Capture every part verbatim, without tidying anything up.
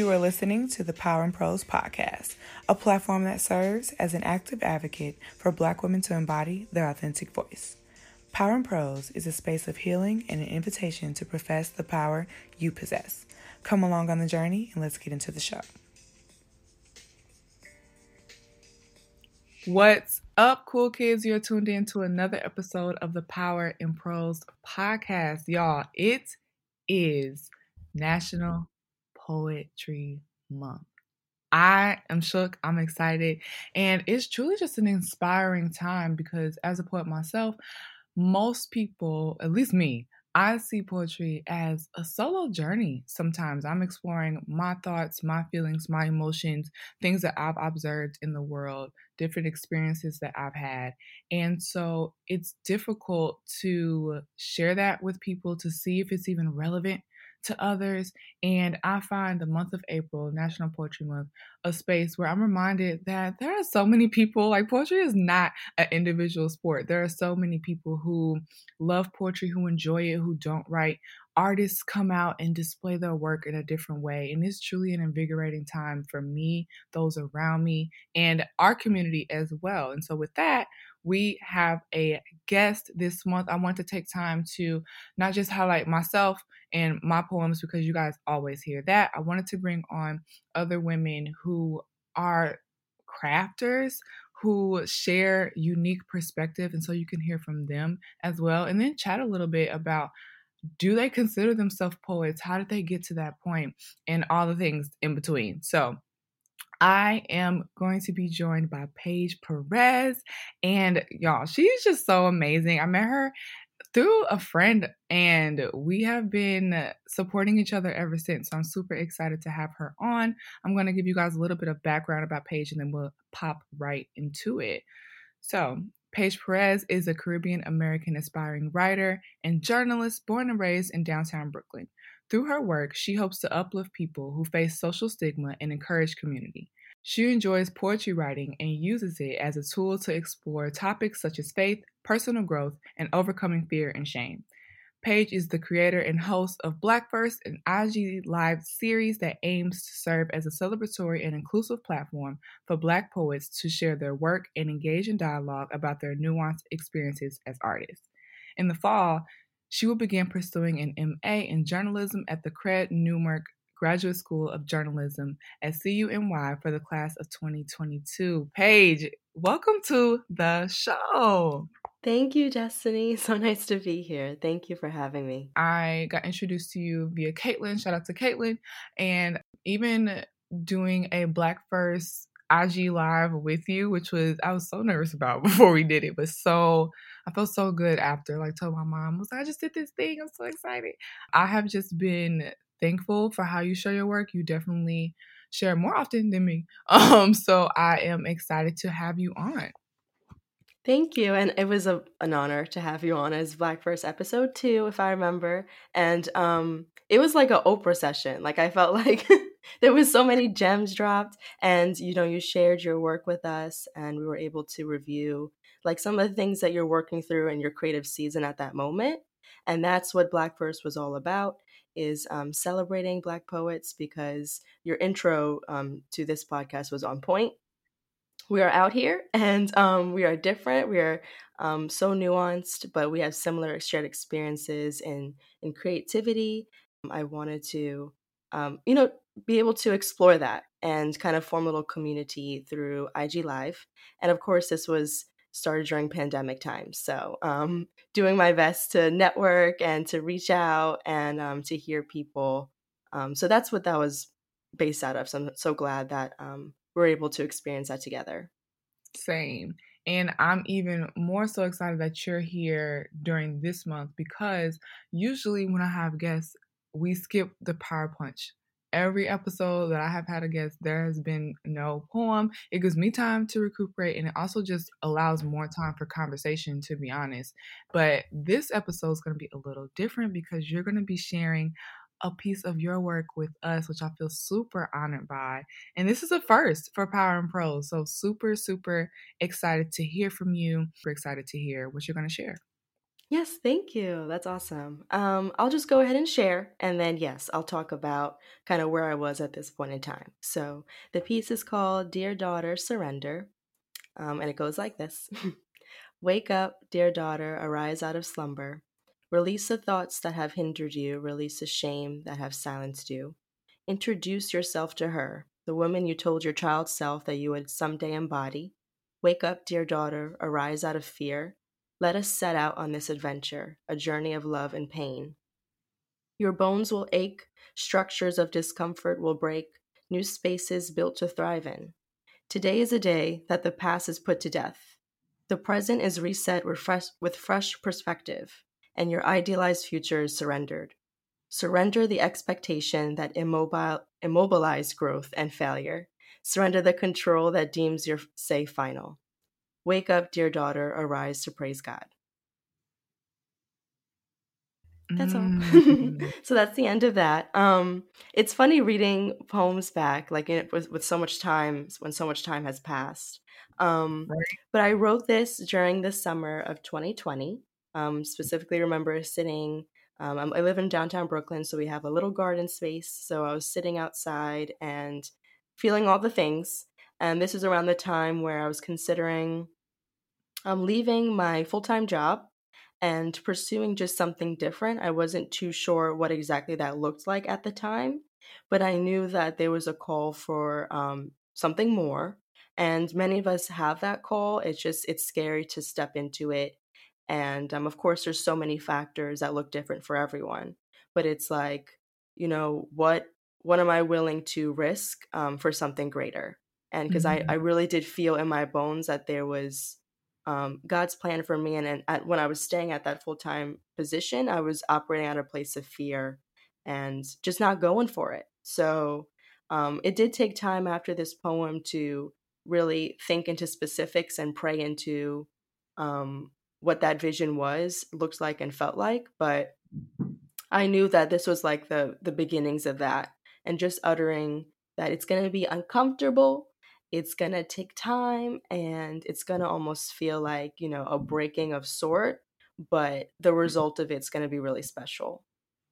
You are listening to the Power and Prose Podcast, a platform that serves as an active advocate for Black women to embody their authentic voice. Power and Prose is a space of healing and an invitation to profess the power you possess. Come along on the journey and let's get into the show. What's up, cool kids? You're tuned in to another episode of the Power and Prose Podcast. Y'all, it is National Poetry Month. I am shook. I'm excited. And it's truly just an inspiring time because as a poet myself, most people, at least me, I see poetry as a solo journey. Sometimes I'm exploring my thoughts, my feelings, my emotions, things that I've observed in the world, different experiences that I've had. And so it's difficult to share that with people to see if it's even relevant to others. And I find the month of April, National Poetry Month, a space where I'm reminded that there are so many people, like poetry is not an individual sport. There are so many people who love poetry, who enjoy it, who don't write. Artists come out and display their work in a different way. And it's truly an invigorating time for me, those around me, and our community as well. And so with that, we have a guest this month. I want to take time to not just highlight myself and my poems because you guys always hear that. I wanted to bring on other women who are crafters, who share unique perspective, and so you can hear from them as well. And then chat a little bit about, do they consider themselves poets? How did they get to that point? And all the things in between. So I am going to be joined by Paige Perez, and y'all, she's just so amazing. I met her through a friend, and we have been supporting each other ever since. So I'm super excited to have her on. I'm going to give you guys a little bit of background about Paige, and then we'll pop right into it. So Paige Perez is a Caribbean-American aspiring writer and journalist born and raised in downtown Brooklyn. Through her work, she hopes to uplift people who face social stigma and encourage community. She enjoys poetry writing and uses it as a tool to explore topics such as faith, personal growth, and overcoming fear and shame. Paige is the creator and host of Black Verse, an I G Live series that aims to serve as a celebratory and inclusive platform for Black poets to share their work and engage in dialogue about their nuanced experiences as artists. In the fall, she will begin pursuing an M A in journalism at the Cred Newmark Graduate School of Journalism at C U N Y for the class of twenty twenty-two. Paige, welcome to the show. Thank you, Destiny. So nice to be here. Thank you for having me. I got introduced to you via Caitlin. Shout out to Caitlin. And even doing a Black First I G Live with you, which was, I was so nervous about before we did it, but so, I felt so good after, like told my mom, I was like, I just did this thing. I'm so excited. I have just been thankful for how you share your work. You definitely share more often than me. Um, so I am excited to have you on. Thank you. And it was a, an honor to have you on as Black First episode two, if I remember. And um, it was like an Oprah session. Like I felt like there was so many gems dropped, and, you know, you shared your work with us, and we were able to review like some of the things that you're working through in your creative season at that moment. And that's what Black Verse was all about, is um, celebrating Black poets, because your intro um, to this podcast was on point. We are out here, and um, we are different. We are um, so nuanced, but we have similar shared experiences in, in creativity. I wanted to, um, you know, be able to explore that and kind of form a little community through I G Live. And of course, this was started during pandemic times. So um, doing my best to network and to reach out and um, to hear people. Um, so that's what that was based out of. So I'm so glad that um, we're able to experience that together. Same. And I'm even more so excited that you're here during this month, because usually when I have guests, we skip the power punch. Every episode that I have had a guest, there has been no poem. It gives me time to recuperate, and it also just allows more time for conversation, to be honest. But this episode is going to be a little different because you're going to be sharing a piece of your work with us, which I feel super honored by. And this is a first for Power and Prose. So super, super excited to hear from you. We're excited to hear what you're going to share. Yes, thank you. That's awesome. Um, I'll just go ahead and share, and then yes, I'll talk about kind of where I was at this point in time. So the piece is called Dear Daughter, Surrender, um, and it goes like this. Wake up, dear daughter, arise out of slumber. Release the thoughts that have hindered you, release the shame that have silenced you. Introduce yourself to her, the woman you told your child self that you would someday embody. Wake up, dear daughter, arise out of fear. Let us set out on this adventure, a journey of love and pain. Your bones will ache, structures of discomfort will break, new spaces built to thrive in. Today is a day that the past is put to death. The present is reset with fresh, with fresh perspective, and your idealized future is surrendered. Surrender the expectation that immobile, immobilized growth and failure. Surrender the control that deems your say final. Wake up, dear daughter, arise to praise God. That's all. Mm. So that's the end of that. Um, it's funny reading poems back, like in, with, with so much time, when so much time has passed. Um, right. But I wrote this during the summer of twenty twenty. Um, specifically remember sitting, um, I live in downtown Brooklyn, so we have a little garden space. So I was sitting outside and feeling all the things. And this is around the time where I was considering um, leaving my full-time job and pursuing just something different. I wasn't too sure what exactly that looked like at the time, but I knew that there was a call for um, something more. And many of us have that call. It's just, it's scary to step into it. And um, of course, there's so many factors that look different for everyone. But it's like, you know, what, what am I willing to risk um, for something greater? And because mm-hmm. I, I really did feel in my bones that there was um, God's plan for me. And, and at, when I was staying at that full-time position, I was operating out of a place of fear and just not going for it. So um, it did take time after this poem to really think into specifics and pray into um, what that vision was, looked like, and felt like. But I knew that this was like the the beginnings of that, and just uttering that it's going to be uncomfortable. It's going to take time, and it's going to almost feel like, you know, a breaking of sort, but the result of it's going to be really special.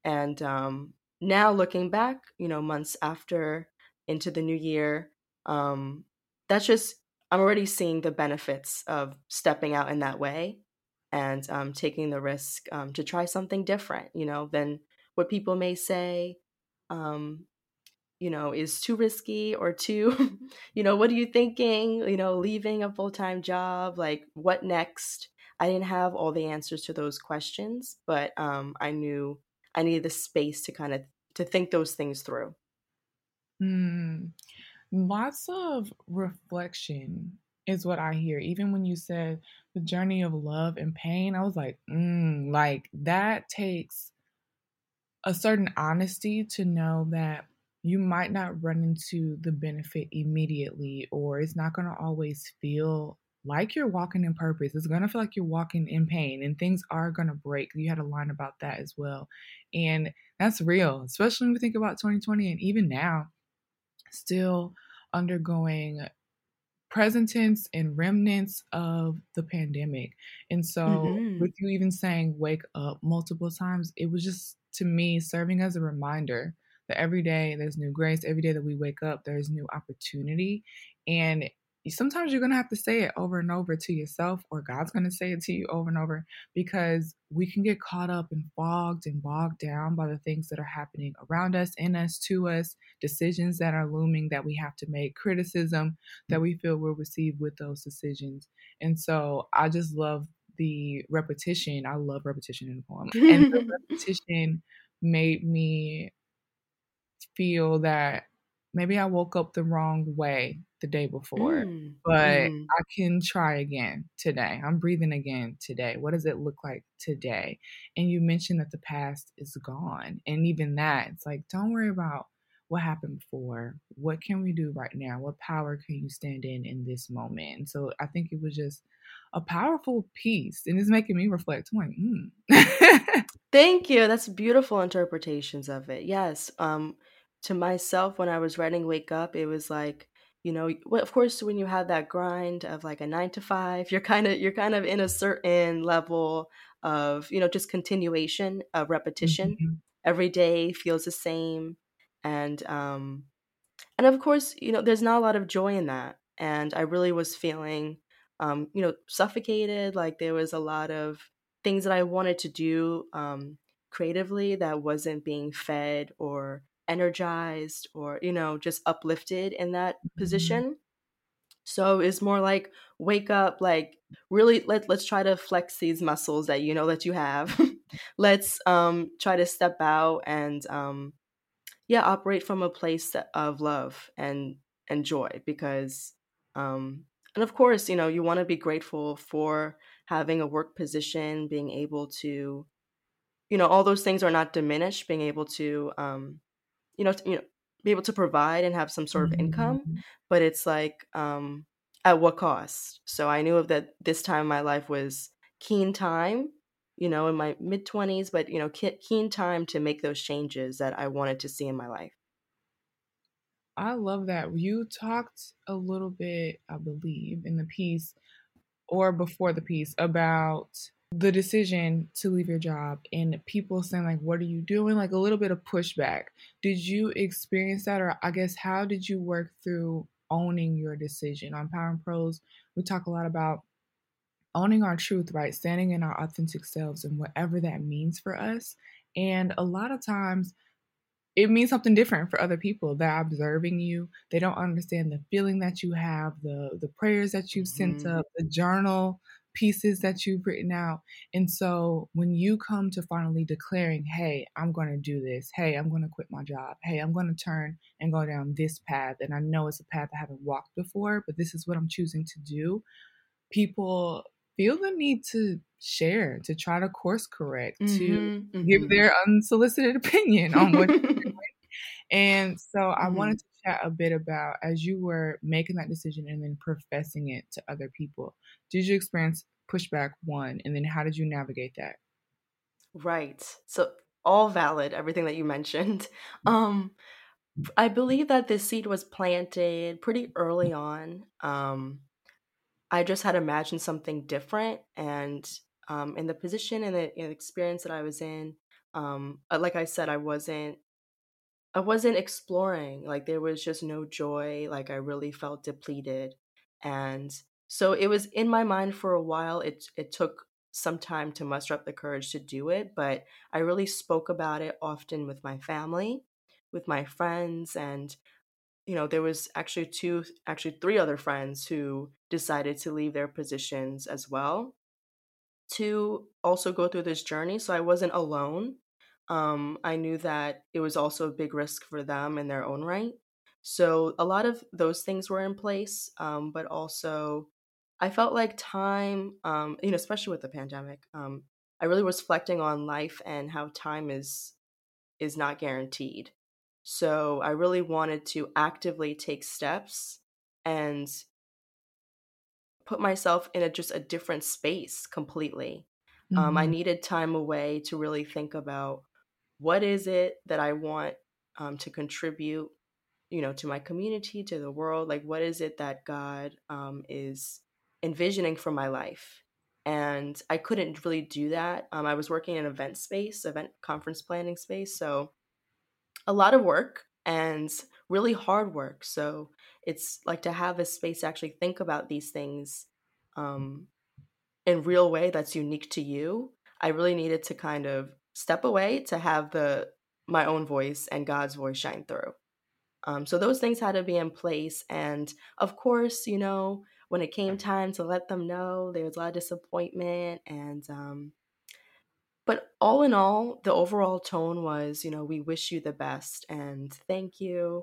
And um, now looking back, you know, months after into the new year, um, that's just, I'm already seeing the benefits of stepping out in that way and um, taking the risk um, to try something different, you know, than what people may say, um, you know, is too risky or too, you know, what are you thinking? You know, leaving a full-time job, like what next? I didn't have all the answers to those questions, but um, I knew I needed the space to kind of, to think those things through. Mm. Lots of reflection is what I hear. Even when you said the journey of love and pain, I was like, mm, like that takes a certain honesty to know that you might not run into the benefit immediately, or it's not going to always feel like you're walking in purpose. It's going to feel like you're walking in pain, and things are going to break. You had a line about that as well. And that's real, especially when we think about twenty twenty and even now, still undergoing present tense and remnants of the pandemic. And so mm-hmm. with you even saying wake up multiple times, it was just, to me, serving as a reminder that every day there's new grace. Every day that we wake up, there's new opportunity. And sometimes you're going to have to say it over and over to yourself, or God's going to say it to you over and over, because we can get caught up and fogged and bogged down by the things that are happening around us, in us, to us, decisions that are looming that we have to make, criticism that we feel we'll receive with those decisions. And so I just love the repetition. I love repetition in the poem. And the repetition made me feel that maybe I woke up the wrong way the day before, mm, but mm. I can try again today. I'm breathing again today. What does it look like today? And you mentioned that the past is gone. And even that, it's like, don't worry about what happened before. What can we do right now? What power can you stand in in this moment? And so I think it was just a powerful piece, and it's making me reflect. I'm like, mm. Thank you. That's beautiful interpretations of it. Yes. Um, to myself, when I was writing Wake Up, it was like, you know, of course, when you have that grind of like a nine to five, you're kind of you're kind of in a certain level of, you know, just continuation, uh, repetition. Mm-hmm. Every day feels the same. And, um, and of course, you know, there's not a lot of joy in that. And I really was feeling, um, you know, suffocated. Like there was a lot of things that I wanted to do, um, creatively that wasn't being fed or energized or, you know, just uplifted in that mm-hmm. position. So it's more like wake up, like really let, let's try to flex these muscles that, you know, that you have. Let's um, try to step out and, um, yeah, operate from a place of love and, and joy because, um, and of course, you know, you want to be grateful for having a work position, being able to, you know, all those things are not diminished, being able to, um, you know, t- you know, be able to provide and have some sort of income, but it's like, um, at what cost? So I knew that this time in my life was keen time, you know, in my mid twenties, but, you know, keen time to make those changes that I wanted to see in my life. I love that. You talked a little bit, I believe, in the piece or before the piece about the decision to leave your job and people saying like, what are you doing? Like a little bit of pushback. Did you experience that? Or I guess, how did you work through owning your decision? On Power and Prose, we talk a lot about owning our truth, right? Standing in our authentic selves and whatever that means for us. And a lot of times it means something different for other people. They're observing you. They don't understand the feeling that you have, the, the prayers that you've mm-hmm. sent up, the journal pieces that you've written out. And so when you come to finally declaring, hey, I'm going to do this. Hey, I'm going to quit my job. Hey, I'm going to turn and go down this path. And I know it's a path I haven't walked before, but this is what I'm choosing to do. People feel the need to share, to try to course correct, mm-hmm, to mm-hmm. give their unsolicited opinion on what you're doing. And so mm-hmm. I wanted to chat a bit about, as you were making that decision and then professing it to other people, did you experience pushback, one, and then how did you navigate that? Right. So all valid, everything that you mentioned. Um, I believe that this seed was planted pretty early on. Um, I just had imagined something different, and um, in the position and the, the experience that I was in, um, like I said, I wasn't, I wasn't exploring. Like there was just no joy. Like I really felt depleted, and so it was in my mind for a while. It it took some time to muster up the courage to do it, but I really spoke about it often with my family, with my friends, and you know, there was actually two, actually three other friends who decided to leave their positions as well to also go through this journey. So I wasn't alone. Um, I knew that it was also a big risk for them in their own right. So a lot of those things were in place, um, but also I felt like time, um, you know, especially with the pandemic, um, I really was reflecting on life and how time is is not guaranteed. So I really wanted to actively take steps and put myself in a, just a different space completely. Mm-hmm. Um, I needed time away to really think about what is it that I want um, to contribute, you know, to my community, to the world. Like, what is it that God um, is envisioning for my life? And I couldn't really do that. Um, I was working in an event space, event conference planning space. So a lot of work and really hard work. So it's like to have a space to actually think about these things um, in real way that's unique to you. I really needed to kind of step away to have the my own voice and God's voice shine through. Um, so those things had to be in place. And of course, you know, when it came time to let them know, there was a lot of disappointment and, um, but all in all, the overall tone was, you know, we wish you the best and thank you.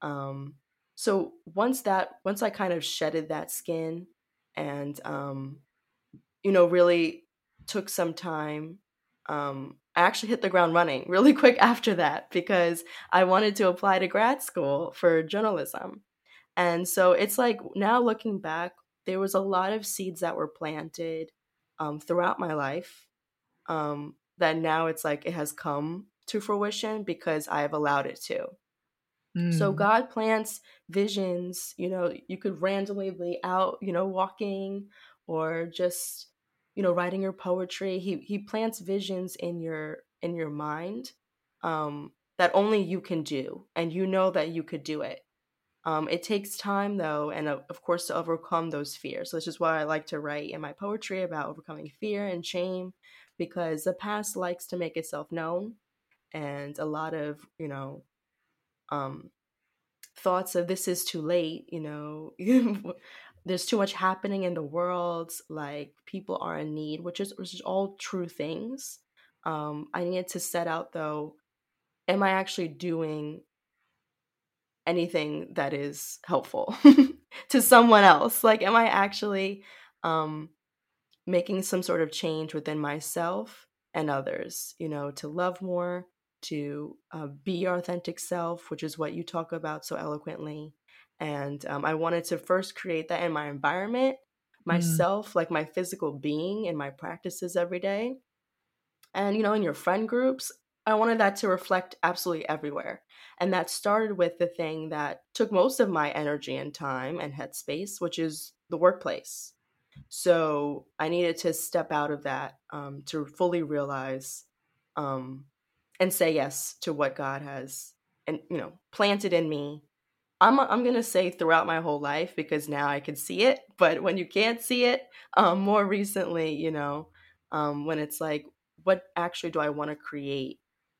Um, so once that, once I kind of shedded that skin and, um, you know, really took some time, um, I actually hit the ground running really quick after that because I wanted to apply to grad school for journalism. And so it's like now looking back, there was a lot of seeds that were planted um, throughout my life. Um, that now it's like it has come to fruition because I have allowed it to. Mm. So God plants visions, you know, you could randomly be out, you know, walking or just you know, writing your poetry. He he plants visions in your in your mind um, that only you can do, and you know that you could do it. Um, it takes time, though, and uh, of course, to overcome those fears. So this is why I like to write in my poetry about overcoming fear and shame, because the past likes to make itself known, and a lot of, you know, um, thoughts of this is too late, you know, there's too much happening in the world, like people are in need, which is, which is all true things. Um, I needed to set out, though, am I actually doing anything that is helpful to someone else? Like, am I actually um, making some sort of change within myself and others, you know, to love more, to uh, be your authentic self, which is what you talk about so eloquently. And um, I wanted to first create that in my environment, myself, mm. like my physical being and my practices every day. And, you know, in your friend groups, I wanted that to reflect absolutely everywhere. And that started with the thing that took most of my energy and time and headspace, which is the workplace. So I needed to step out of that um, to fully realize um, and say yes to what God has, and you know, planted in me. I'm I'm going to say throughout my whole life, because now I can see it. But when you can't see it, um, more recently, you know, um, when it's like, what actually do I want to create?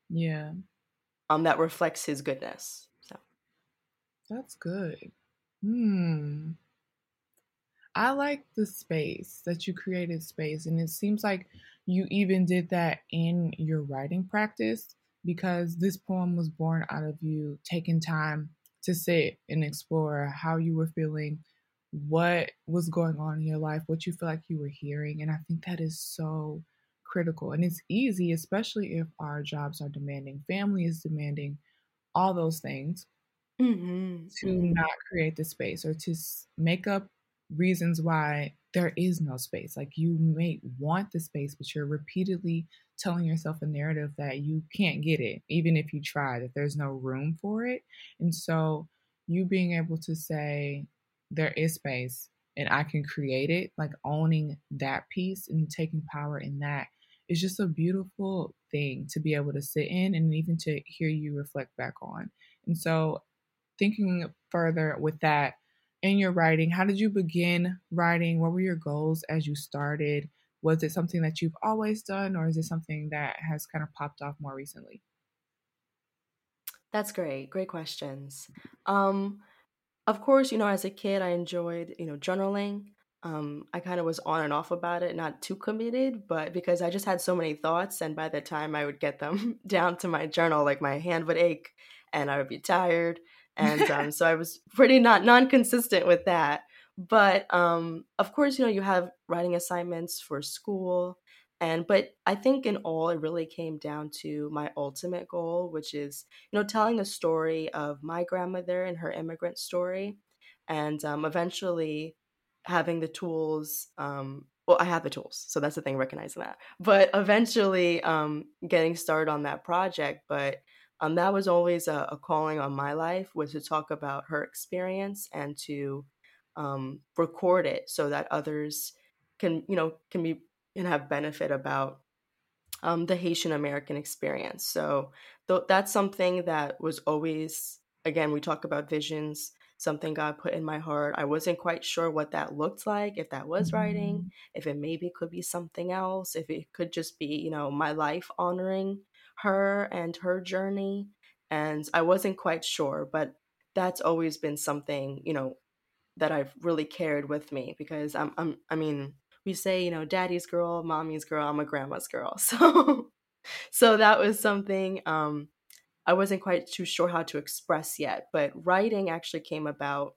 Yeah. Um, that reflects his goodness. So that's good. Hmm. I like the space that you created space. And it seems like you even did that in your writing practice, because this poem was born out of you taking time to sit and explore how you were feeling, what was going on in your life, what you feel like you were hearing. And I think that is so critical. And it's easy, especially if our jobs are demanding, family is demanding, all those things, mm-hmm. to not create the space or to make up reasons why there is no space. Like, you may want the space, but you're repeatedly telling yourself a narrative that you can't get it, even if you try, that there's no room for it. And so you being able to say there is space and I can create it, like owning that piece and taking power in that, is just a beautiful thing to be able to sit in and even to hear you reflect back on. And so thinking further with that, in your writing, how did you begin writing? What were your goals as you started? Was it something that you've always done, or is it something that has kind of popped off more recently? That's great. Great questions. Um, of course, you know, as a kid, I enjoyed, you know, journaling. Um, I kind of was on and off about it, not too committed, but because I just had so many thoughts, and by the time I would get them down to my journal, like my hand would ache and I would be tired. And um, so I was pretty not non-consistent with that. But um, of course, you know, you have writing assignments for school. And but I think in all, it really came down to my ultimate goal, which is, you know, telling the story of my grandmother and her immigrant story. And um, eventually having the tools. Um, well, I have the tools. So that's the thing, recognizing that. But eventually um, getting started on that project. But Um, that was always a, a calling on my life, was to talk about her experience and to um, record it so that others can, you know, can be and have benefit about um, the Haitian American experience. So th- that's something that was always, again, we talk about visions, something God put in my heart. I wasn't quite sure what that looked like, if that was mm-hmm. writing, if it maybe could be something else, if it could just be, you know, my life honoring her and her journey. And I wasn't quite sure, but that's always been something, you know, that I've really carried with me, because I'm, I'm I mean, we say, you know, daddy's girl, mommy's girl, I'm a grandma's girl. So, so that was something um, I wasn't quite too sure how to express yet, but writing actually came about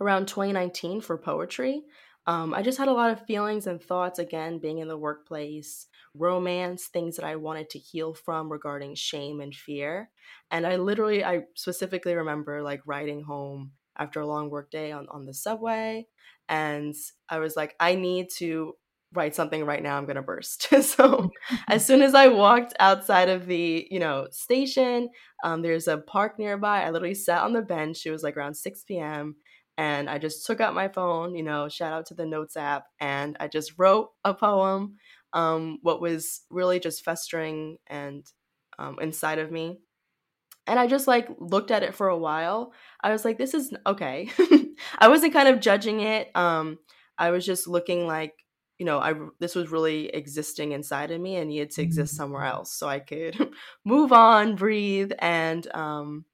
around twenty nineteen for poetry. Um, I just had a lot of feelings and thoughts, again, being in the workplace, romance, things that I wanted to heal from regarding shame and fear. And I literally, I specifically remember like riding home after a long work day on, on the subway. And I was like, I need to write something right now. I'm going to burst. So as soon as I walked outside of the, you know, station, um, there's a park nearby. I literally sat on the bench. It was like around six p.m. And I just took out my phone, you know, shout out to the Notes app, and I just wrote a poem, um, what was really just festering and um, inside of me. And I just like looked at it for a while. I was like, this is okay. I wasn't kind of judging it. Um, I was just looking like, you know, I this was really existing inside of me and needed to exist somewhere else so I could move on, breathe, and, um,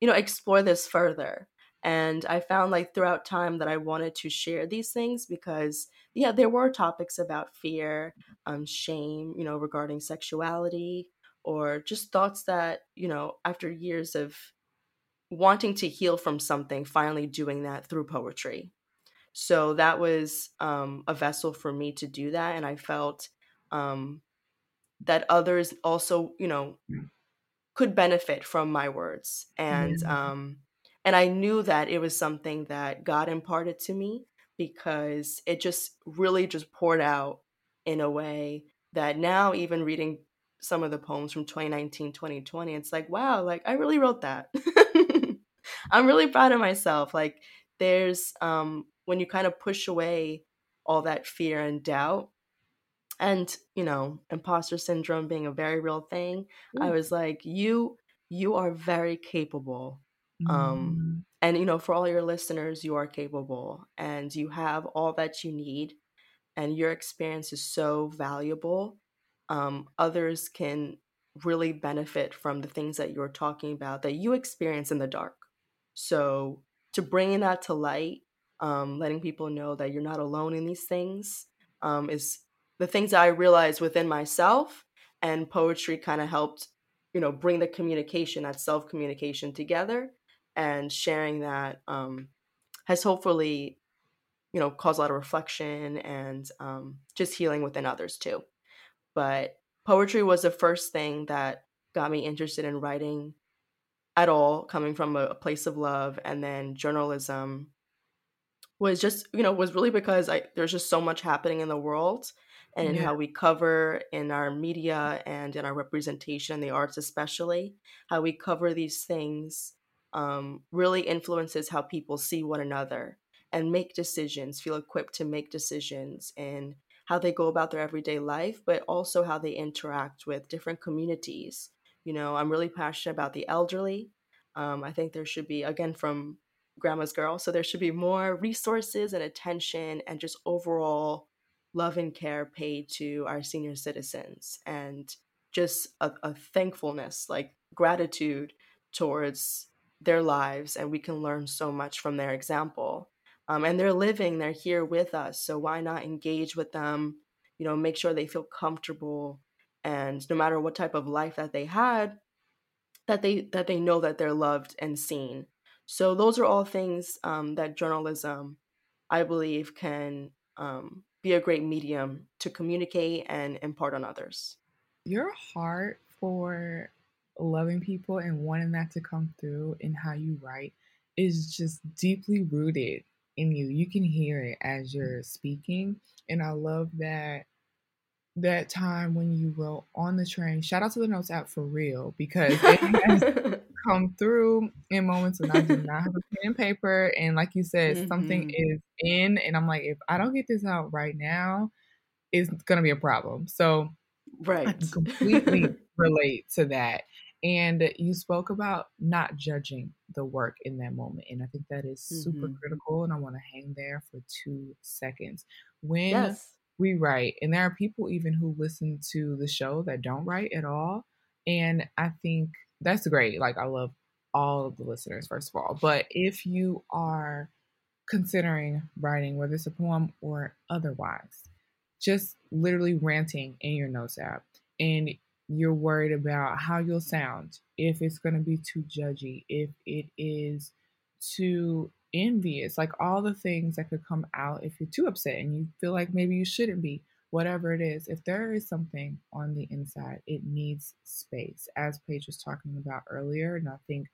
you know, explore this further. And I found like throughout time that I wanted to share these things because, yeah, there were topics about fear, um, shame, you know, regarding sexuality, or just thoughts that, you know, after years of wanting to heal from something, finally doing that through poetry. So that was um, a vessel for me to do that. And I felt um, that others also, you know, could benefit from my words. And um, and I knew that it was something that God imparted to me because it just really just poured out in a way that now even reading some of the poems from twenty nineteen, twenty twenty, it's like, wow, like I really wrote that. I'm really proud of myself. Like there's, um, when you kind of push away all that fear and doubt and, you know, imposter syndrome being a very real thing, mm. I was like, you, you are very capable. Mm. Um, and, you know, for all your listeners, you are capable and you have all that you need and your experience is so valuable. Um, others can really benefit from the things that you're talking about that you experience in the dark. So to bringing that to light, um, letting people know that you're not alone in these things um, is the things that I realized within myself, and poetry kind of helped, you know, bring the communication, that self-communication together, and sharing that um, has hopefully, you know, caused a lot of reflection and um, just healing within others too. But poetry was the first thing that got me interested in writing at all, coming from a, a place of love. And then journalism was just, you know, was really because I, there's just so much happening in the world and in yeah. how we cover in our media and in our representation, the arts especially, how we cover these things um, really influences how people see one another and make decisions, feel equipped to make decisions and how they go about their everyday life, but also how they interact with different communities. You know, I'm really passionate about the elderly. Um, I think there should be, again, from Grandma's Girl, so there should be more resources and attention and just overall love and care paid to our senior citizens, and just a, a thankfulness, like gratitude towards their lives. And we can learn so much from their example. Um, and they're living, they're here with us. So why not engage with them, you know, make sure they feel comfortable. And no matter what type of life that they had, that they that they know that they're loved and seen. So those are all things um, that journalism, I believe, can um, be a great medium to communicate and impart on others. Your heart for loving people and wanting that to come through in how you write is just deeply rooted in you. You can hear it as you're speaking. And I love that that time when you wrote on the train. Shout out to the Notes app for real, because it has come through in moments when I do not have a pen and paper. And like you said, mm-hmm. something is in. And I'm like, if I don't get this out right now, it's going to be a problem. So right. I completely relate to that. And you spoke about not judging the work in that moment. And I think that is super mm-hmm. critical. And I want to hang there for two seconds. When yes. we write, and there are people even who listen to the show that don't write at all. And I think that's great. Like, I love all of the listeners, first of all. But if you are considering writing, whether it's a poem or otherwise, just literally ranting in your Notes app, and you're worried about how you'll sound, if it's going to be too judgy, if it is too envious, like all the things that could come out if you're too upset and you feel like maybe you shouldn't be, whatever it is. If there is something on the inside, it needs space, as Paige was talking about earlier. And I think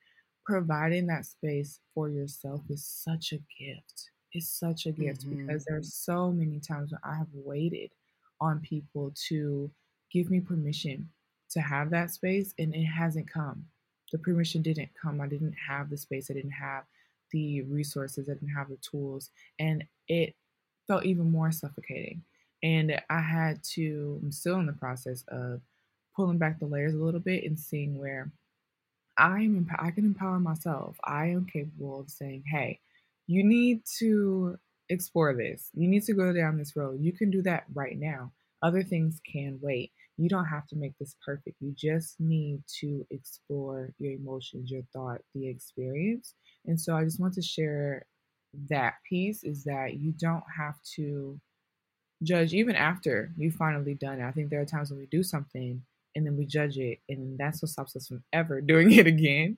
providing that space for yourself is such a gift. It's such a gift mm-hmm. because there are so many times when I have waited on people to give me permission to have that space, and it hasn't come. The permission didn't come. I didn't have the space. I didn't have the resources, I didn't have the tools, and it felt even more suffocating. And I had to, I'm still in the process of pulling back the layers a little bit and seeing where I am. I can empower myself. I am capable of saying, hey, you need to explore this. You need to go down this road. You can do that right now. Other things can wait. You don't have to make this perfect. You just need to explore your emotions, your thought, the experience. And so I just want to share that piece, is that you don't have to judge even after you've finally done it. I think there are times when we do something and then we judge it, and that's what stops us from ever doing it again.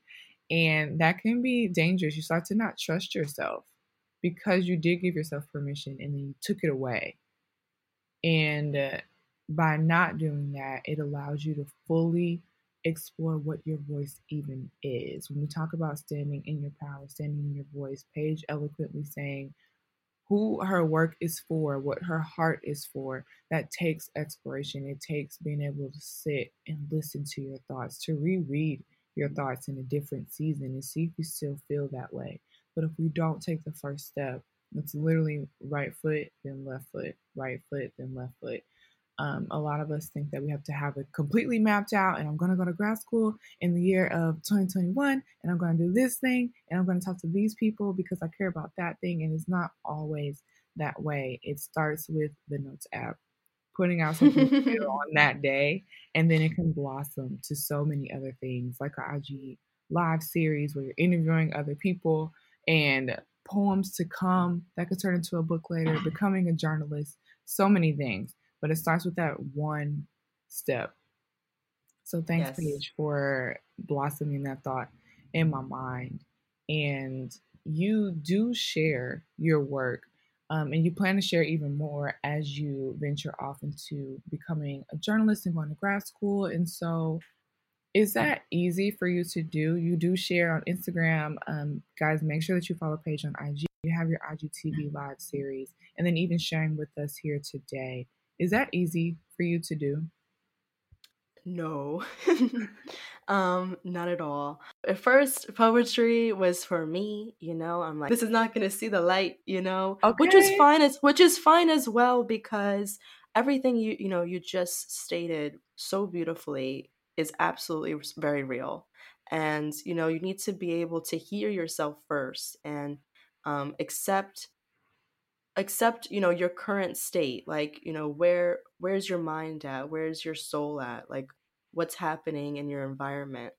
And that can be dangerous. You start to not trust yourself because you did give yourself permission and then you took it away. And uh, by not doing that, it allows you to fully explore what your voice even is. When we talk about standing in your power, standing in your voice, Paige eloquently saying who her work is for, what her heart is for, that takes exploration. It takes being able to sit and listen to your thoughts, to reread your thoughts in a different season and see if you still feel that way. But if we don't take the first step, it's literally right foot, then left foot, right foot, then left foot. Um, a lot of us think that we have to have it completely mapped out, and I'm going to go to grad school in the year of twenty twenty-one, and I'm going to do this thing, and I'm going to talk to these people because I care about that thing. And it's not always that way. It starts with the notes app, putting out something on that day, and then it can blossom to so many other things, like our I G live series where you're interviewing other people, and poems to come that could turn into a book later, becoming a journalist, so many things. But it starts with that one step. So thanks, yes. Paige, for blossoming that thought in my mind. And you do share your work, um, and you plan to share even more as you venture off into becoming a journalist and going to grad school. And so is that easy for you to do? You do share on Instagram. Um, guys, make sure that you follow Paige on I G. You have your I G T V live series, and then even sharing with us here today. Is that easy for you to do? No, um, not at all. At first, poetry was for me, you know, I'm like, this is not going to see the light, you know, okay. which is fine as which is fine as well, because everything you, you know, you just stated so beautifully is absolutely very real. And, you know, you need to be able to hear yourself first and um, accept Accept, you know, your current state, like, you know, where, where's your mind at? Where's your soul at? Like, what's happening in your environment?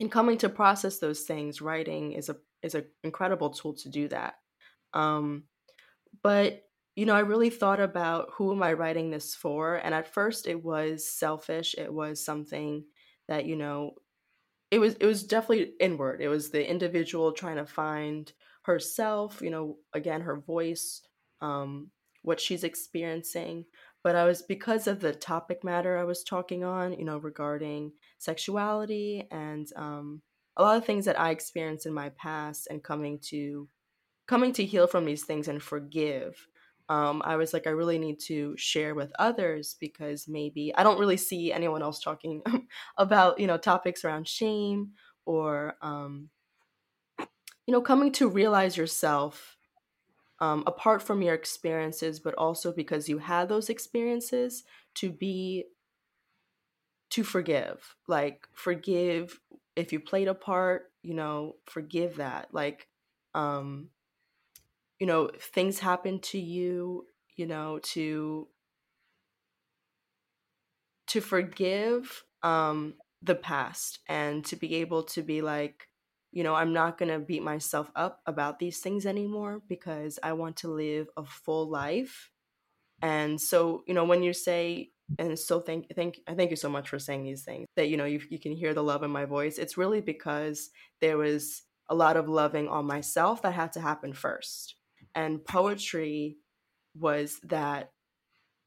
And coming to process those things, writing is a, is an incredible tool to do that. Um, but, you know, I really thought about who am I writing this for? And at first it was selfish. It was something that, you know, it was, it was definitely inward. It was the individual trying to find herself, you know, again, her voice, um, what she's experiencing. But I was, because of the topic matter I was talking on, you know, regarding sexuality and um, a lot of things that I experienced in my past and coming to, coming to heal from these things and forgive. Um, I was like, I really need to share with others, because maybe I don't really see anyone else talking about, you know, topics around shame or, um, you know, coming to realize yourself um, apart from your experiences, but also because you had those experiences to be, to forgive, like forgive if you played a part, you know, forgive that. Like, um, you know, things happen to you, you know, to, to forgive um, the past and to be able to be like, you know, I'm not going to beat myself up about these things anymore, because I want to live a full life. And so, you know, when you say, and so thank, thank, I thank you so much for saying these things, that, you know, you, you can hear the love in my voice. It's really because there was a lot of loving on myself that had to happen first. And poetry was that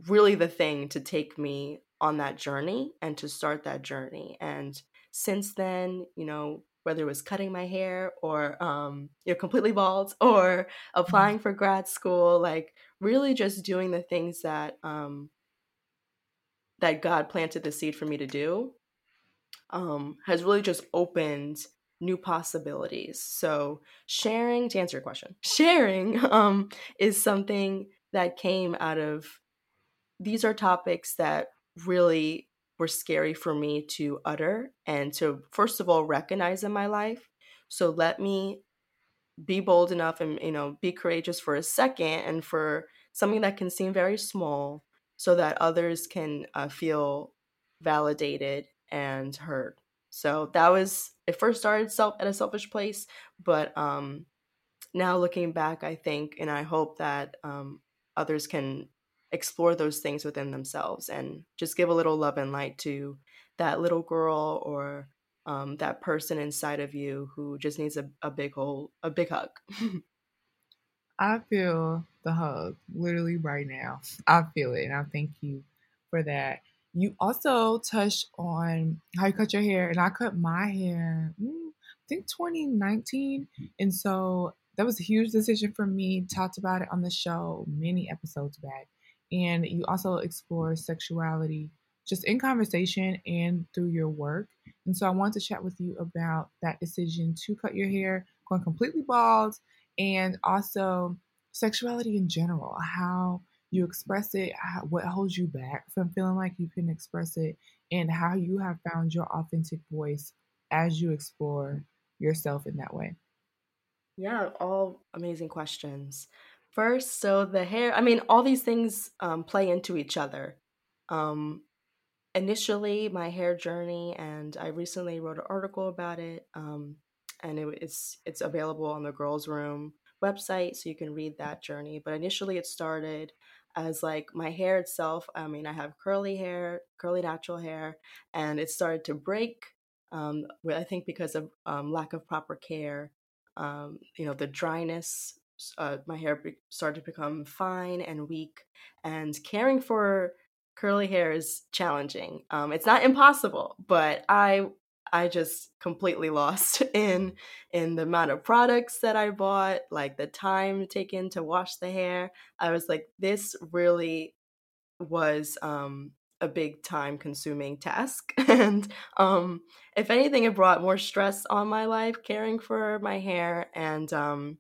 really the thing to take me on that journey and to start that journey. And since then, you know, whether it was cutting my hair or um, you're completely bald or applying for grad school, like really just doing the things that um, that God planted the seed for me to do um, has really just opened new possibilities. So sharing, to answer your question, sharing um, is something that came out of, these are topics that really were scary for me to utter and to, first of all, recognize in my life. So let me be bold enough and, you know, be courageous for a second and for something that can seem very small so that others can uh, feel validated and heard. So that was, it first started self at a selfish place, but um, now looking back, I think, and I hope that um, others can explore those things within themselves and just give a little love and light to that little girl or um, that person inside of you who just needs a, a big hole, a big hug. I feel the hug literally right now. I feel it. And I thank you for that. You also touched on how you cut your hair, and I cut my hair, I think twenty nineteen. And so that was a huge decision for me. Talked about it on the show many episodes back. And you also explore sexuality just in conversation and through your work. And so I wanted to chat with you about that decision to cut your hair, going completely bald, and also sexuality in general, how you express it, how, what holds you back from feeling like you can express it, and how you have found your authentic voice as you explore yourself in that way. Yeah, all amazing questions. First, so the hair, I mean, all these things um, play into each other. Um, initially, my hair journey, and I recently wrote an article about it, um, and it, it's it's available on the Girls' Room website, so you can read that journey. But initially, it started as like my hair itself. I mean, I have curly hair, curly natural hair, and it started to break. Um, I think because of um, lack of proper care, um, you know, the dryness. Uh, my hair be- started to become fine and weak, and caring for curly hair is challenging. Um, it's not impossible, but I I just completely lost in in the amount of products that I bought, like the time taken to wash the hair. I was like, this really was um, a big time-consuming task, and um, if anything, it brought more stress on my life caring for my hair. And um,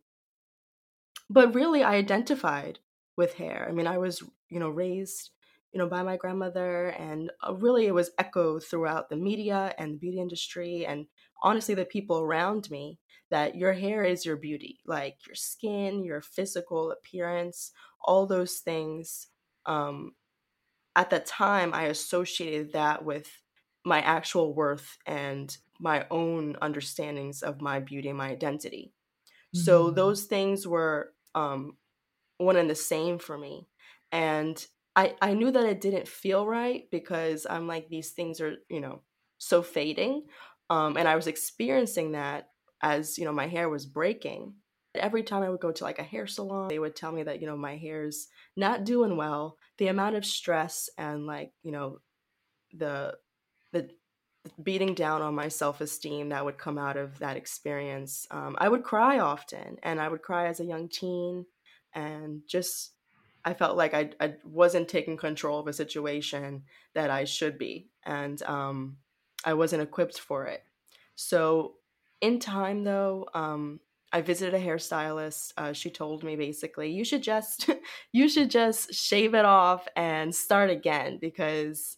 But really, I identified with hair. I mean, I was, you know, raised, you know, by my grandmother, and really it was echoed throughout the media and the beauty industry, and honestly, the people around me, that your hair is your beauty, like your skin, your physical appearance, all those things. Um, at the time, I associated that with my actual worth and my own understandings of my beauty and my identity. Mm-hmm. So those things were Um, one and the same for me. And I, I knew that it didn't feel right, because I'm like, these things are, you know, so fading. Um, and I was experiencing that as, you know, my hair was breaking. Every time I would go to like a hair salon, they would tell me that, you know, my hair's not doing well. The amount of stress and like, you know, the the beating down on my self-esteem that would come out of that experience. Um, I would cry often, and I would cry as a young teen, and just, I felt like I, I wasn't taking control of a situation that I should be. And um, I wasn't equipped for it. So in time though, um, I visited a hairstylist. Uh, she told me basically, you should just, you should just shave it off and start again, because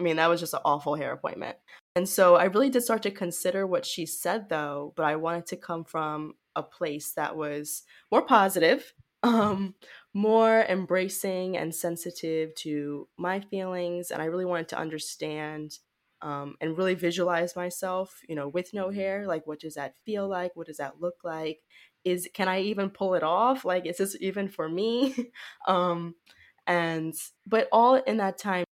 I mean, that was just an awful hair appointment. And so I really did start to consider what she said, though, but I wanted to come from a place that was more positive, um, more embracing and sensitive to my feelings. And I really wanted to understand um, and really visualize myself, you know, with no hair. Like, what does that feel like? What does that look like? Is, can I even pull it off? Like, is this even for me? um, and, but all in that time,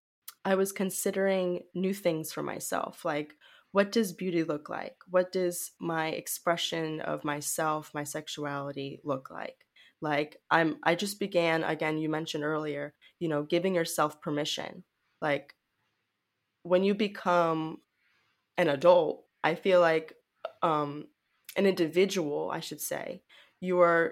I was considering new things for myself, like what does beauty look like? What does my expression of myself, my sexuality look like? Like I'm, I just began, again, you mentioned earlier, you know, giving yourself permission. Like when you become an adult, I feel like um, an individual, I should say, you are,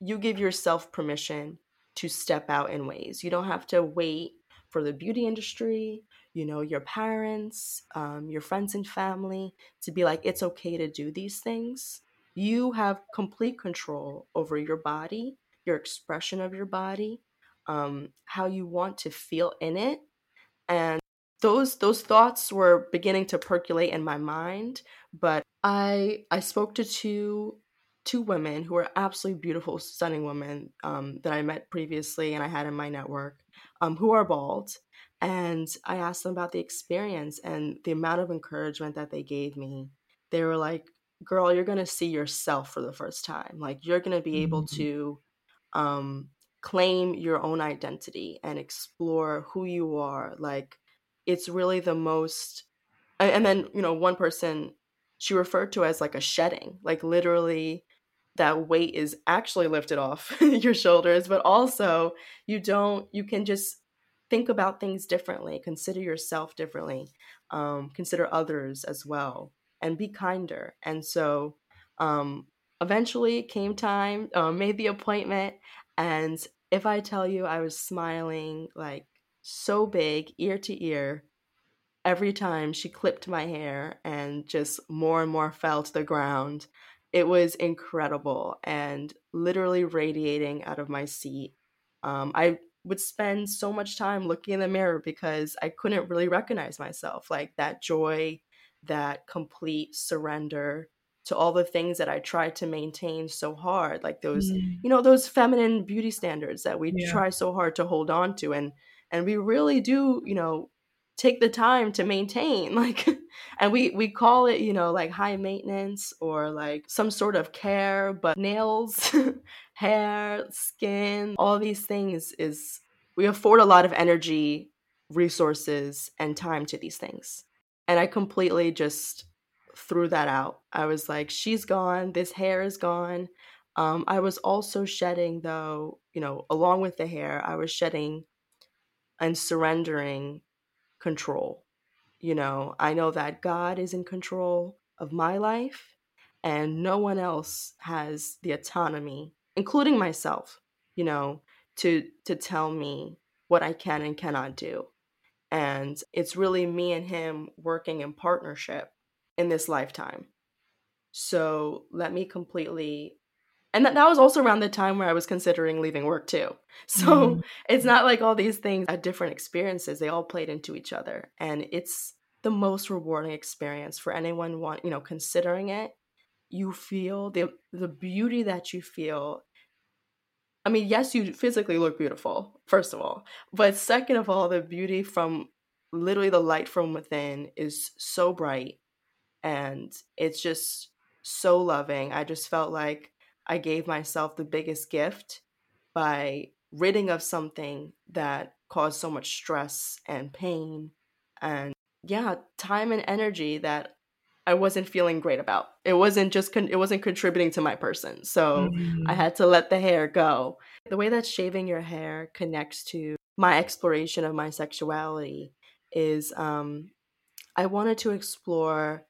you give yourself permission to step out in ways. You don't have to wait for the beauty industry, you know, your parents, um, your friends and family, to be like, it's okay to do these things. You have complete control over your body, your expression of your body, um, how you want to feel in it. And those those thoughts were beginning to percolate in my mind. But I I spoke to two two women who are absolutely beautiful, stunning women um, that I met previously and I had in my network, um, who are bald. And I asked them about the experience and the amount of encouragement that they gave me. They were like, girl, you're going to see yourself for the first time. Like, you're going to be able to um, claim your own identity and explore who you are. Like, it's really the most, and then, you know, one person she referred to as like a shedding, like literally that weight is actually lifted off your shoulders, but also you don't, you can just think about things differently, consider yourself differently, um, consider others as well, and be kinder. And so um, eventually came time, uh, made the appointment. And if I tell you, I was smiling like so big, ear to ear, every time she clipped my hair and just more and more fell to the ground. It was incredible and literally radiating out of my seat. Um, I would spend so much time looking in the mirror because I couldn't really recognize myself. Like that joy, that complete surrender to all the things that I tried to maintain so hard, like those, mm. you know, those feminine beauty standards that we yeah. try so hard to hold on to. And, and we really do, you know, take the time to maintain, like, and we, we call it, you know, like high maintenance or like some sort of care, but nails, hair, skin, all these things is, we afford a lot of energy, resources, and time to these things. And I completely just threw that out. I was like, she's gone. This hair is gone. Um, I was also shedding though, you know, along with the hair, I was shedding and surrendering control. You know, I know that God is in control of my life and no one else has the autonomy, including myself, you know, to to tell me what I can and cannot do. And it's really me and him working in partnership in this lifetime. So let me completely... And that, that was also around the time where I was considering leaving work too. So mm-hmm. it's not like all these things at different experiences. They all played into each other. And it's the most rewarding experience for anyone want, you know, considering it. You feel the the beauty that you feel. I mean, yes, you physically look beautiful, first of all. But second of all, the beauty from literally the light from within is so bright. And it's just so loving. I just felt like I gave myself the biggest gift by ridding of something that caused so much stress and pain and, yeah, time and energy that I wasn't feeling great about. It wasn't just con- it wasn't contributing to my person. So mm-hmm. I had to let the hair go. The way that shaving your hair connects to my exploration of my sexuality is um, I wanted to explore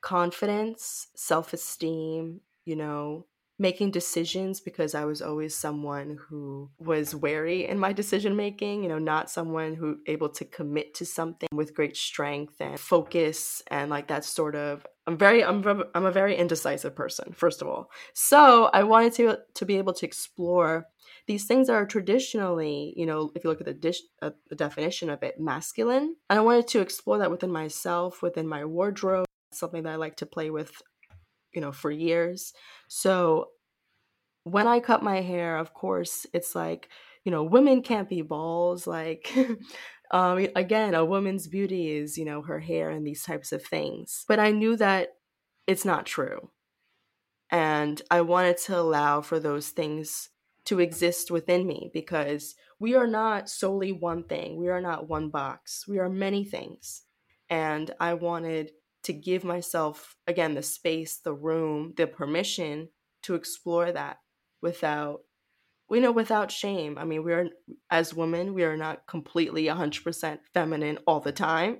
confidence, self-esteem, you know, making decisions, because I was always someone who was wary in my decision making, you know, not someone who able to commit to something with great strength and focus and like that sort of, I'm very, I'm, I'm a very indecisive person, first of all. So I wanted to, to be able to explore these things that are traditionally, you know, if you look at the, dish, uh, the definition of it, masculine. And I wanted to explore that within myself, within my wardrobe, something that I like to play with, you know, for years. So when I cut my hair, of course, it's like, you know, women can't be balls. Like, um, again, a woman's beauty is, you know, her hair and these types of things. But I knew that it's not true. And I wanted to allow for those things to exist within me because we are not solely one thing. We are not one box. We are many things. And I wanted to give myself, again, the space, the room, the permission to explore that without, you know, without shame. I mean, we're, as women, we are not completely one hundred percent feminine all the time.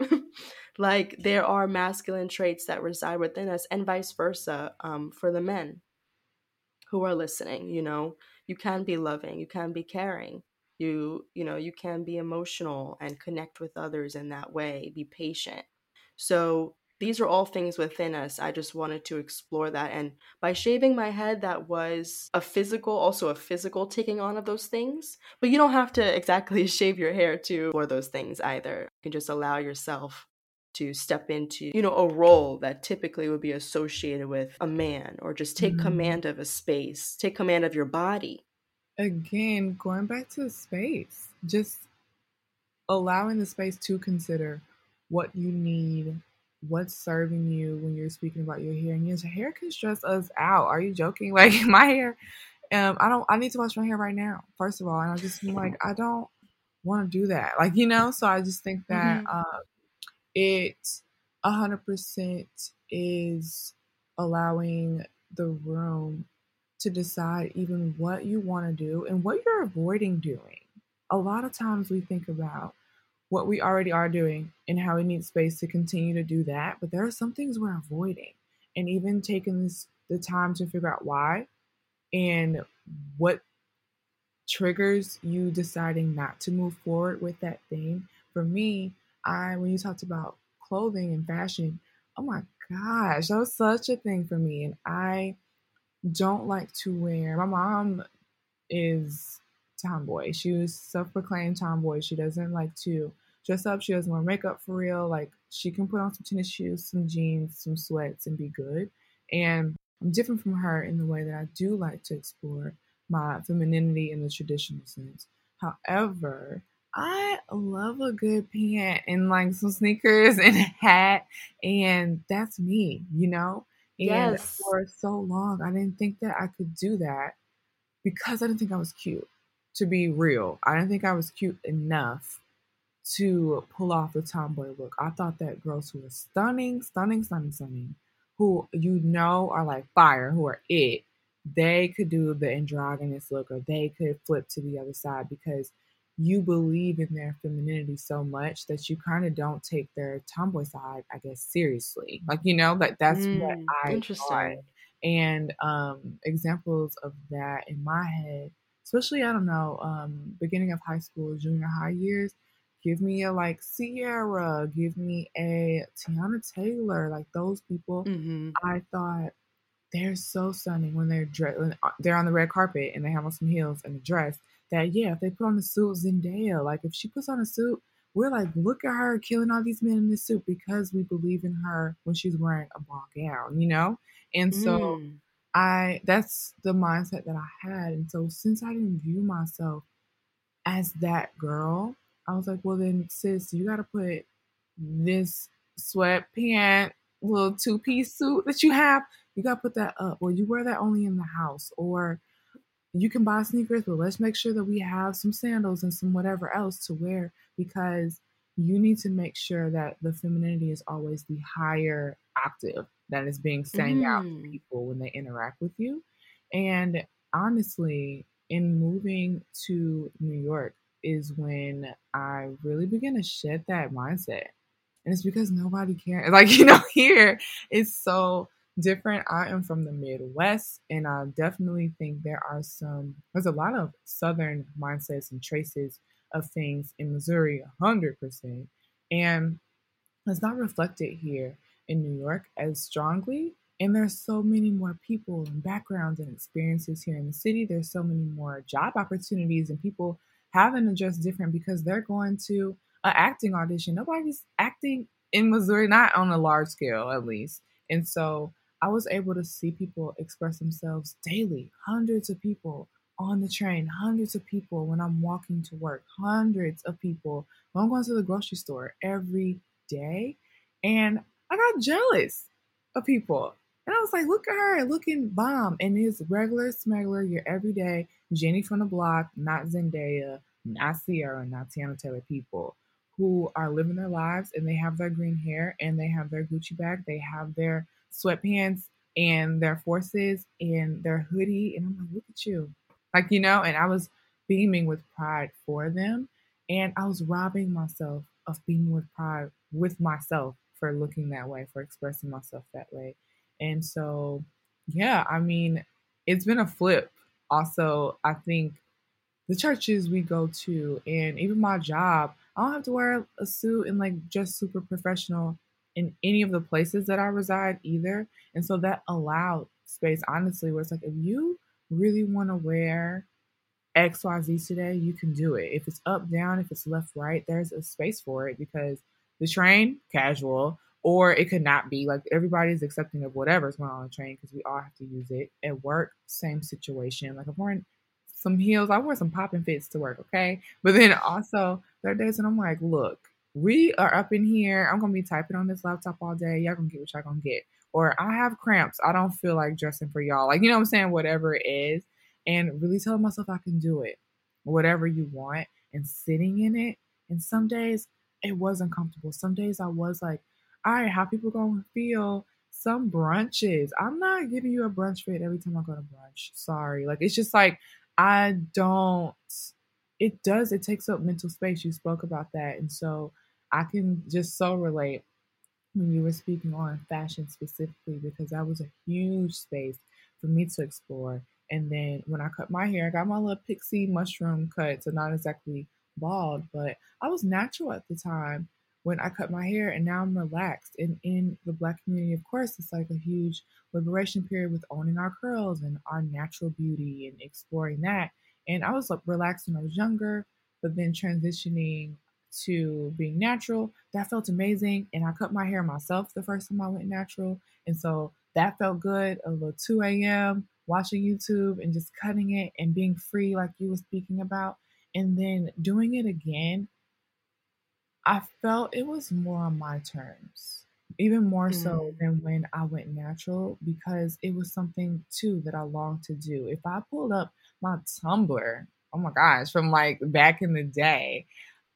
Like, there are masculine traits that reside within us and vice versa um, for the men who are listening, you know. You can be loving, you can be caring, You, you know, you can be emotional and connect with others in that way, be patient. So these are all things within us. I just wanted to explore that. And by shaving my head, that was a physical, also a physical taking on of those things. But you don't have to exactly shave your hair to explore those things either. You can just allow yourself to step into, you know, a role that typically would be associated with a man, or just take mm-hmm. command of a space, take command of your body. Again, going back to the space, just allowing the space to consider what you need, what's serving you when you're speaking about your hair. And yes, hair can stress us out. Are you joking? Like, my hair, um, I don't, I need to wash my hair right now, first of all. And I just am like, I don't want to do that. Like, you know, so I just think that mm-hmm. uh, it one hundred percent is allowing the room to decide even what you want to do and what you're avoiding doing. A lot of times we think about what we already are doing and how we need space to continue to do that, but there are some things we're avoiding, and even taking this, the time to figure out why and what triggers you deciding not to move forward with that thing. For me, I when you talked about clothing and fashion, oh my gosh, that was such a thing for me. And I don't like to wear, my mom is tomboy. She was self-proclaimed tomboy. She doesn't like to dress up. She doesn't wear makeup for real. Like, she can put on some tennis shoes, some jeans, some sweats, and be good. And I'm different from her in the way that I do like to explore my femininity in the traditional sense. However, I love a good pant and like some sneakers and a hat, and that's me, you know? And yes. For so long, I didn't think that I could do that because I didn't think I was cute. To be real, I didn't think I was cute enough to pull off the tomboy look. I thought that girls who were stunning, stunning, stunning, stunning, who you know are like fire, who are it, they could do the androgynous look, or they could flip to the other side, because you believe in their femininity so much that you kind of don't take their tomboy side, I guess, seriously. Like, you know, like that's mm, what I interesting. Thought. And um, examples of that in my head, especially, I don't know, um, beginning of high school, junior high years, give me a like Sierra, give me a Teyana Taylor, like those people. Mm-hmm. I thought they're so stunning when they're dressed, they're on the red carpet and they have on some heels and a dress. That, yeah, if they put on a suit, Zendaya, like if she puts on a suit, we're like, look at her killing all these men in this suit, because we believe in her when she's wearing a ball gown, you know? And so mm. I, that's the mindset that I had. And so since I didn't view myself as that girl, I was like, well then sis, you got to put this sweatpant, little two-piece suit that you have, you got to put that up, or you wear that only in the house, or you can buy sneakers, but let's make sure that we have some sandals and some whatever else to wear, because you need to make sure that the femininity is always the higher octave that is being sang mm. out to people when they interact with you. And honestly, in moving to New York is when I really began to shed that mindset. And it's because nobody cares. Like, you know, here it's so different. I am from the Midwest, and I definitely think there are some, there's a lot of Southern mindsets and traces of things in Missouri, one hundred percent. And it's not reflected here in New York as strongly. And there's so many more people and backgrounds and experiences here in the city. There's so many more job opportunities, and people having to dress different because they're going to an acting audition. Nobody's acting in Missouri, not on a large scale at least. And so I was able to see people express themselves daily, hundreds of people on the train, hundreds of people when I'm walking to work, hundreds of people when I'm going to the grocery store every day. And I got jealous of people. And I was like, look at her looking bomb. And it's regular smuggler, your everyday Jenny from the block, not Zendaya, not Sierra, not Teyana Taylor people who are living their lives, and they have their green hair, and they have their Gucci bag, they have their sweatpants and their forces and their hoodie. And I'm like, look at you. Like, you know, and I was beaming with pride for them. And I was robbing myself of beaming with pride with myself for looking that way, for expressing myself that way. And so, yeah, I mean, it's been a flip. Also, I think the churches we go to and even my job, I don't have to wear a suit and like just super professional in any of the places that I reside either. And so that allowed space, honestly, where it's like, if you really want to wear X Y Z today, you can do it. If it's up, down, if it's left, right, there's a space for it because the train, casual, or it could not be. Like, everybody's accepting of whatever's going on on the train because we all have to use it. At work, same situation. Like, I'm wearing some heels. I wear some popping fits to work, okay? But then also, there are days when I'm like, look, we are up in here. I'm going to be typing on this laptop all day. Y'all going to get what y'all going to get. Or I have cramps. I don't feel like dressing for y'all. Like, you know what I'm saying? Whatever it is. And really telling myself I can do it. Whatever you want. And sitting in it. And some days, it was uncomfortable. Some days I was like, all right, how people going to feel? Some brunches. I'm not giving you a brunch fit every time I go to brunch. Sorry. Like, it's just like, I don't, it does, it takes up mental space. You spoke about that. And so I can just so relate when you were speaking on fashion specifically, because that was a huge space for me to explore. And then when I cut my hair, I got my little pixie mushroom cut, so not exactly bald, but I was natural at the time when I cut my hair, and now I'm relaxed. And in the Black community, of course, it's like a huge liberation period with owning our curls and our natural beauty and exploring that. And I was like relaxed when I was younger, but then transitioning to being natural, that felt amazing. And I cut my hair myself the first time I went natural. And so that felt good. A little two a.m., watching YouTube and just cutting it and being free like you were speaking about. And then doing it again, I felt it was more on my terms, even more mm. so than when I went natural, because it was something too that I longed to do. If I pulled up my Tumblr, oh my gosh, from like back in the day,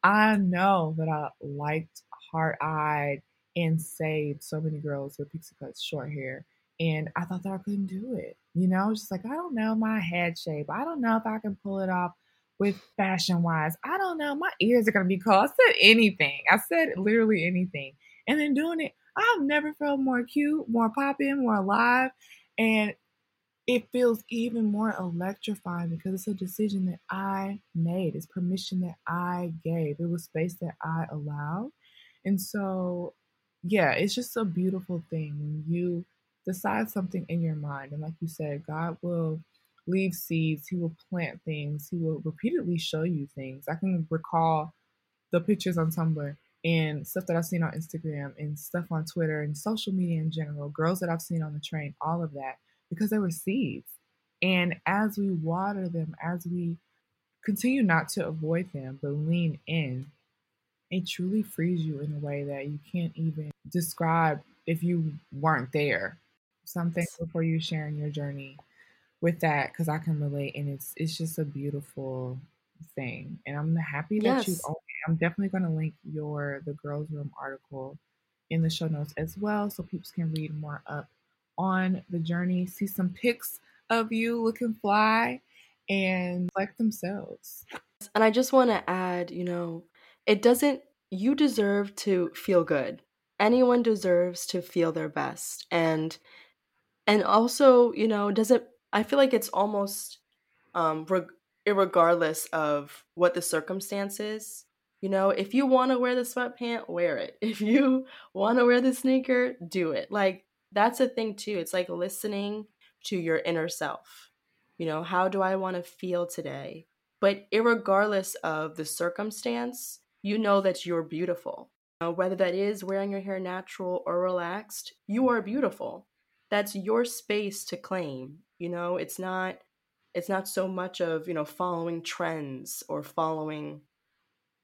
I know that I liked hard-eyed and saved so many girls with pixie cuts, short hair. And I thought that I couldn't do it. You know, it's just like, I don't know my head shape. I don't know if I can pull it off. With fashion wise, I don't know. My ears are going to be cold. I said anything. I said literally anything. And then doing it, I've never felt more cute, more popping, more alive. And it feels even more electrifying because it's a decision that I made. It's permission that I gave. It was space that I allowed. And so, yeah, it's just a beautiful thing when you decide something in your mind. And like you said, God will leave seeds. He will plant things. He will repeatedly show you things. I can recall the pictures on Tumblr and stuff that I've seen on Instagram and stuff on Twitter and social media in general, girls that I've seen on the train, all of that, because they were seeds. And as we water them, as we continue not to avoid them, but lean in, it truly frees you in a way that you can't even describe if you weren't there. So I'm thankful for you sharing your journey with that, because I can relate, and it's it's just a beautiful thing. And I'm happy that yes. you've owned it. I'm definitely going to link your the Girls' Room article in the show notes as well, so peeps can read more up on the journey, see some pics of you looking fly, and like themselves. And I just want to add, you know, it doesn't, you deserve to feel good. Anyone deserves to feel their best. And and also, you know, doesn't I feel like it's almost um, reg- regardless of what the circumstance is. You know, if you want to wear the sweatpant, wear it. If you want to wear the sneaker, do it. Like, that's a thing too. It's like listening to your inner self. You know, how do I want to feel today? But irregardless of the circumstance, you know that you're beautiful. You know, whether that is wearing your hair natural or relaxed, you are beautiful. That's your space to claim. You know, it's not, it's not so much of, you know, following trends or following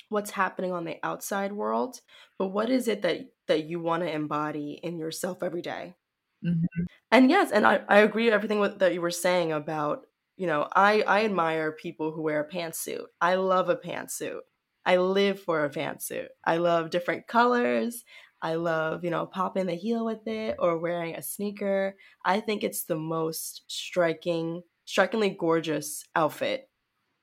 what's happening on the outside world, but what is it that, that you want to embody in yourself every day? Mm-hmm. And yes, and I, I agree with everything with, that you were saying about, you know, I, I admire people who wear a pantsuit. I love a pantsuit. I live for a pantsuit. I love different colors. I love, you know, popping the heel with it or wearing a sneaker. I think it's the most striking, strikingly gorgeous outfit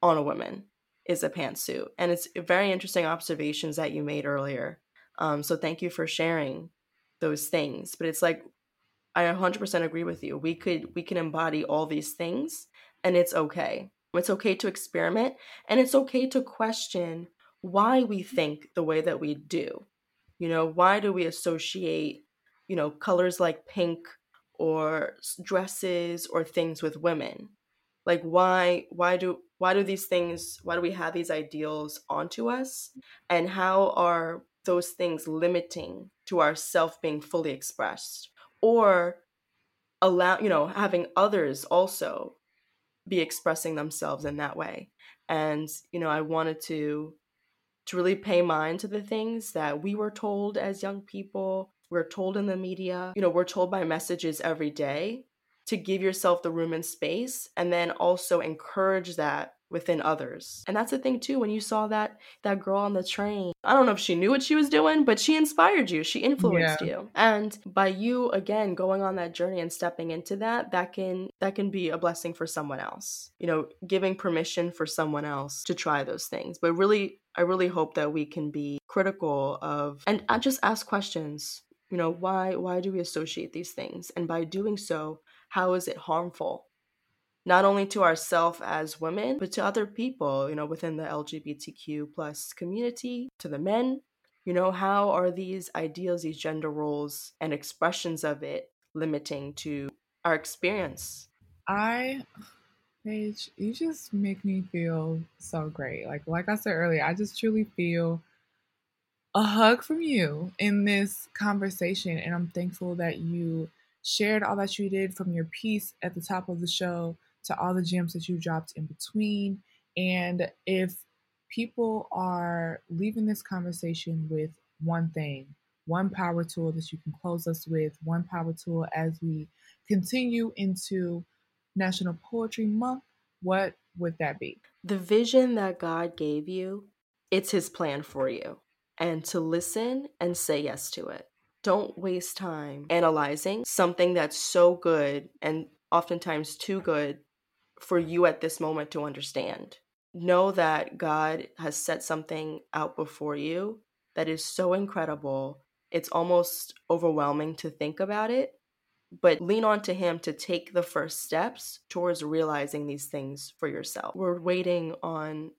on a woman is a pantsuit. And it's very interesting observations that you made earlier. Um, so thank you for sharing those things. But it's like, I one hundred percent agree with you. We could, we can embody all these things and it's okay. It's okay to experiment, and it's okay to question why we think the way that we do. You know, why do we associate, you know, colors like pink or dresses or things with women? Like why, why do, why do these things, why do we have these ideals onto us? And how are those things limiting to ourself being fully expressed, or allow, you know, having others also be expressing themselves in that way? And, you know, I wanted to, to really pay mind to the things that we were told as young people, we're told in the media, you know, we're told by messages every day, to give yourself the room and space, and then also encourage that within others. And that's the thing too, when you saw that that girl on the train, I don't know if she knew what she was doing, but she inspired you, she influenced yeah. you. And by you, again, going on that journey and stepping into that, that can that can be a blessing for someone else. You know, giving permission for someone else to try those things. But really, I really hope that we can be critical of, and just ask questions. You know, why why do we associate these things? And by doing so, how is it harmful? Not only to ourselves as women, but to other people, you know, within the L G B T Q plus community, to the men, you know, how are these ideals, these gender roles and expressions of it limiting to our experience? I, Paige, you just make me feel so great. Like, like I said earlier, I just truly feel a hug from you in this conversation. And I'm thankful that you shared all that you did, from your piece at the top of the show to all the gems that you dropped in between. And if people are leaving this conversation with one thing, one power tool that you can close us with, one power tool as we continue into National Poetry Month, what would that be? The vision that God gave you, it's His plan for you. And to listen and say yes to it. Don't waste time analyzing something that's so good and oftentimes too good for you at this moment to understand. Know that God has set something out before you that is so incredible. It's almost overwhelming to think about it, but lean on to Him to take the first steps towards realizing these things for yourself. We're waiting on,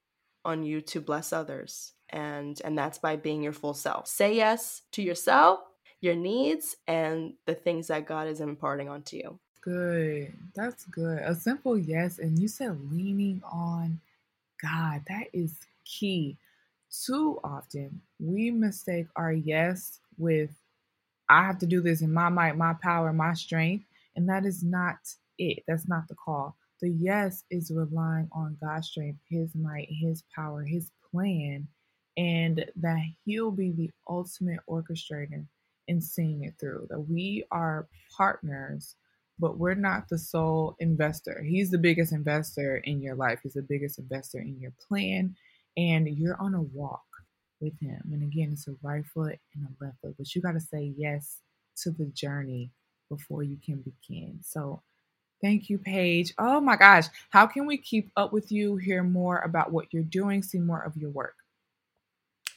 on you to bless others, and, and that's by being your full self. Say yes to yourself, your needs, and the things that God is imparting onto you. Good. That's good. A simple yes. And you said leaning on God. That is key. Too often we mistake our yes with, I have to do this in my might, my power, my strength. And that is not it. That's not the call. The yes is relying on God's strength, His might, His power, His plan, and that He'll be the ultimate orchestrator in seeing it through. That we are partners, but we're not the sole investor. He's the biggest investor in your life. He's the biggest investor in your plan, and you're on a walk with Him. And again, it's a right foot and a left foot, but you got to say yes to the journey before you can begin. So thank you, Paige. Oh my gosh. How can we keep up with you, hear more about what you're doing, see more of your work?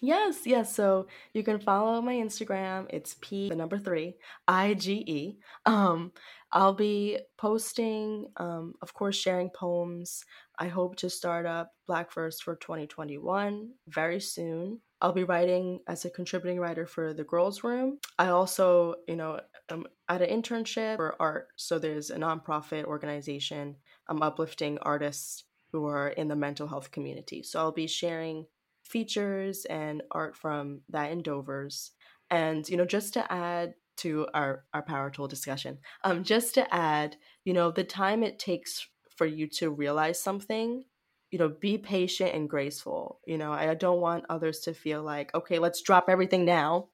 Yes, yes. So you can follow my Instagram. It's P, the number three, I G E. Um, I'll be posting, um, of course, sharing poems. I hope to start up Black Verse for twenty twenty-one very soon. I'll be writing as a contributing writer for the Girls' Room. I also, you know, I'm at an internship for art. So there's a nonprofit organization. I'm uplifting artists who are in the mental health community. So I'll be sharing features and art from that endeavors. And, you know, just to add to our, our power tool discussion, um, just to add, you know, the time it takes for you to realize something, you know, be patient and graceful. You know, I don't want others to feel like, okay, let's drop everything now,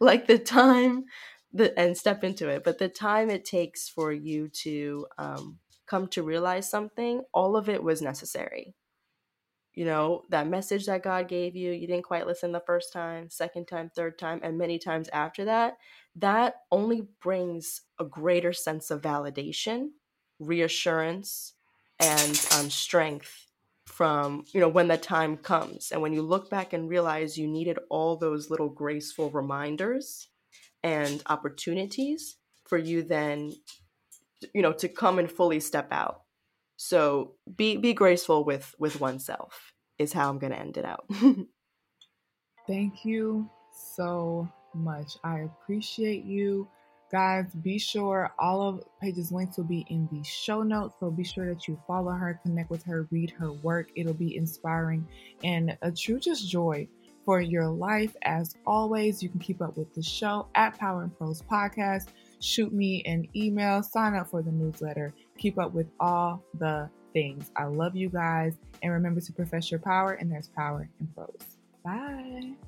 like the time the, and step into it. But the time it takes for you to um, come to realize something, all of it was necessary. You know, that message that God gave you, you didn't quite listen the first time, second time, third time, and many times after that, that only brings a greater sense of validation, reassurance, and um, strength from, you know, when the time comes. And when you look back and realize you needed all those little graceful reminders and opportunities for you then, you know, to come and fully step out. So be be graceful with with oneself is how I'm going to end it out. Thank you so much. I appreciate you. Guys, be sure all of Paige's links will be in the show notes. So be sure that you follow her, connect with her, read her work. It'll be inspiring and a true just joy for your life. As always, you can keep up with the show at Power and Prose Podcast. Shoot me an email, sign up for the newsletter, keep up with all the things. I love you guys. And remember to profess your power, and there's power in prose. Bye.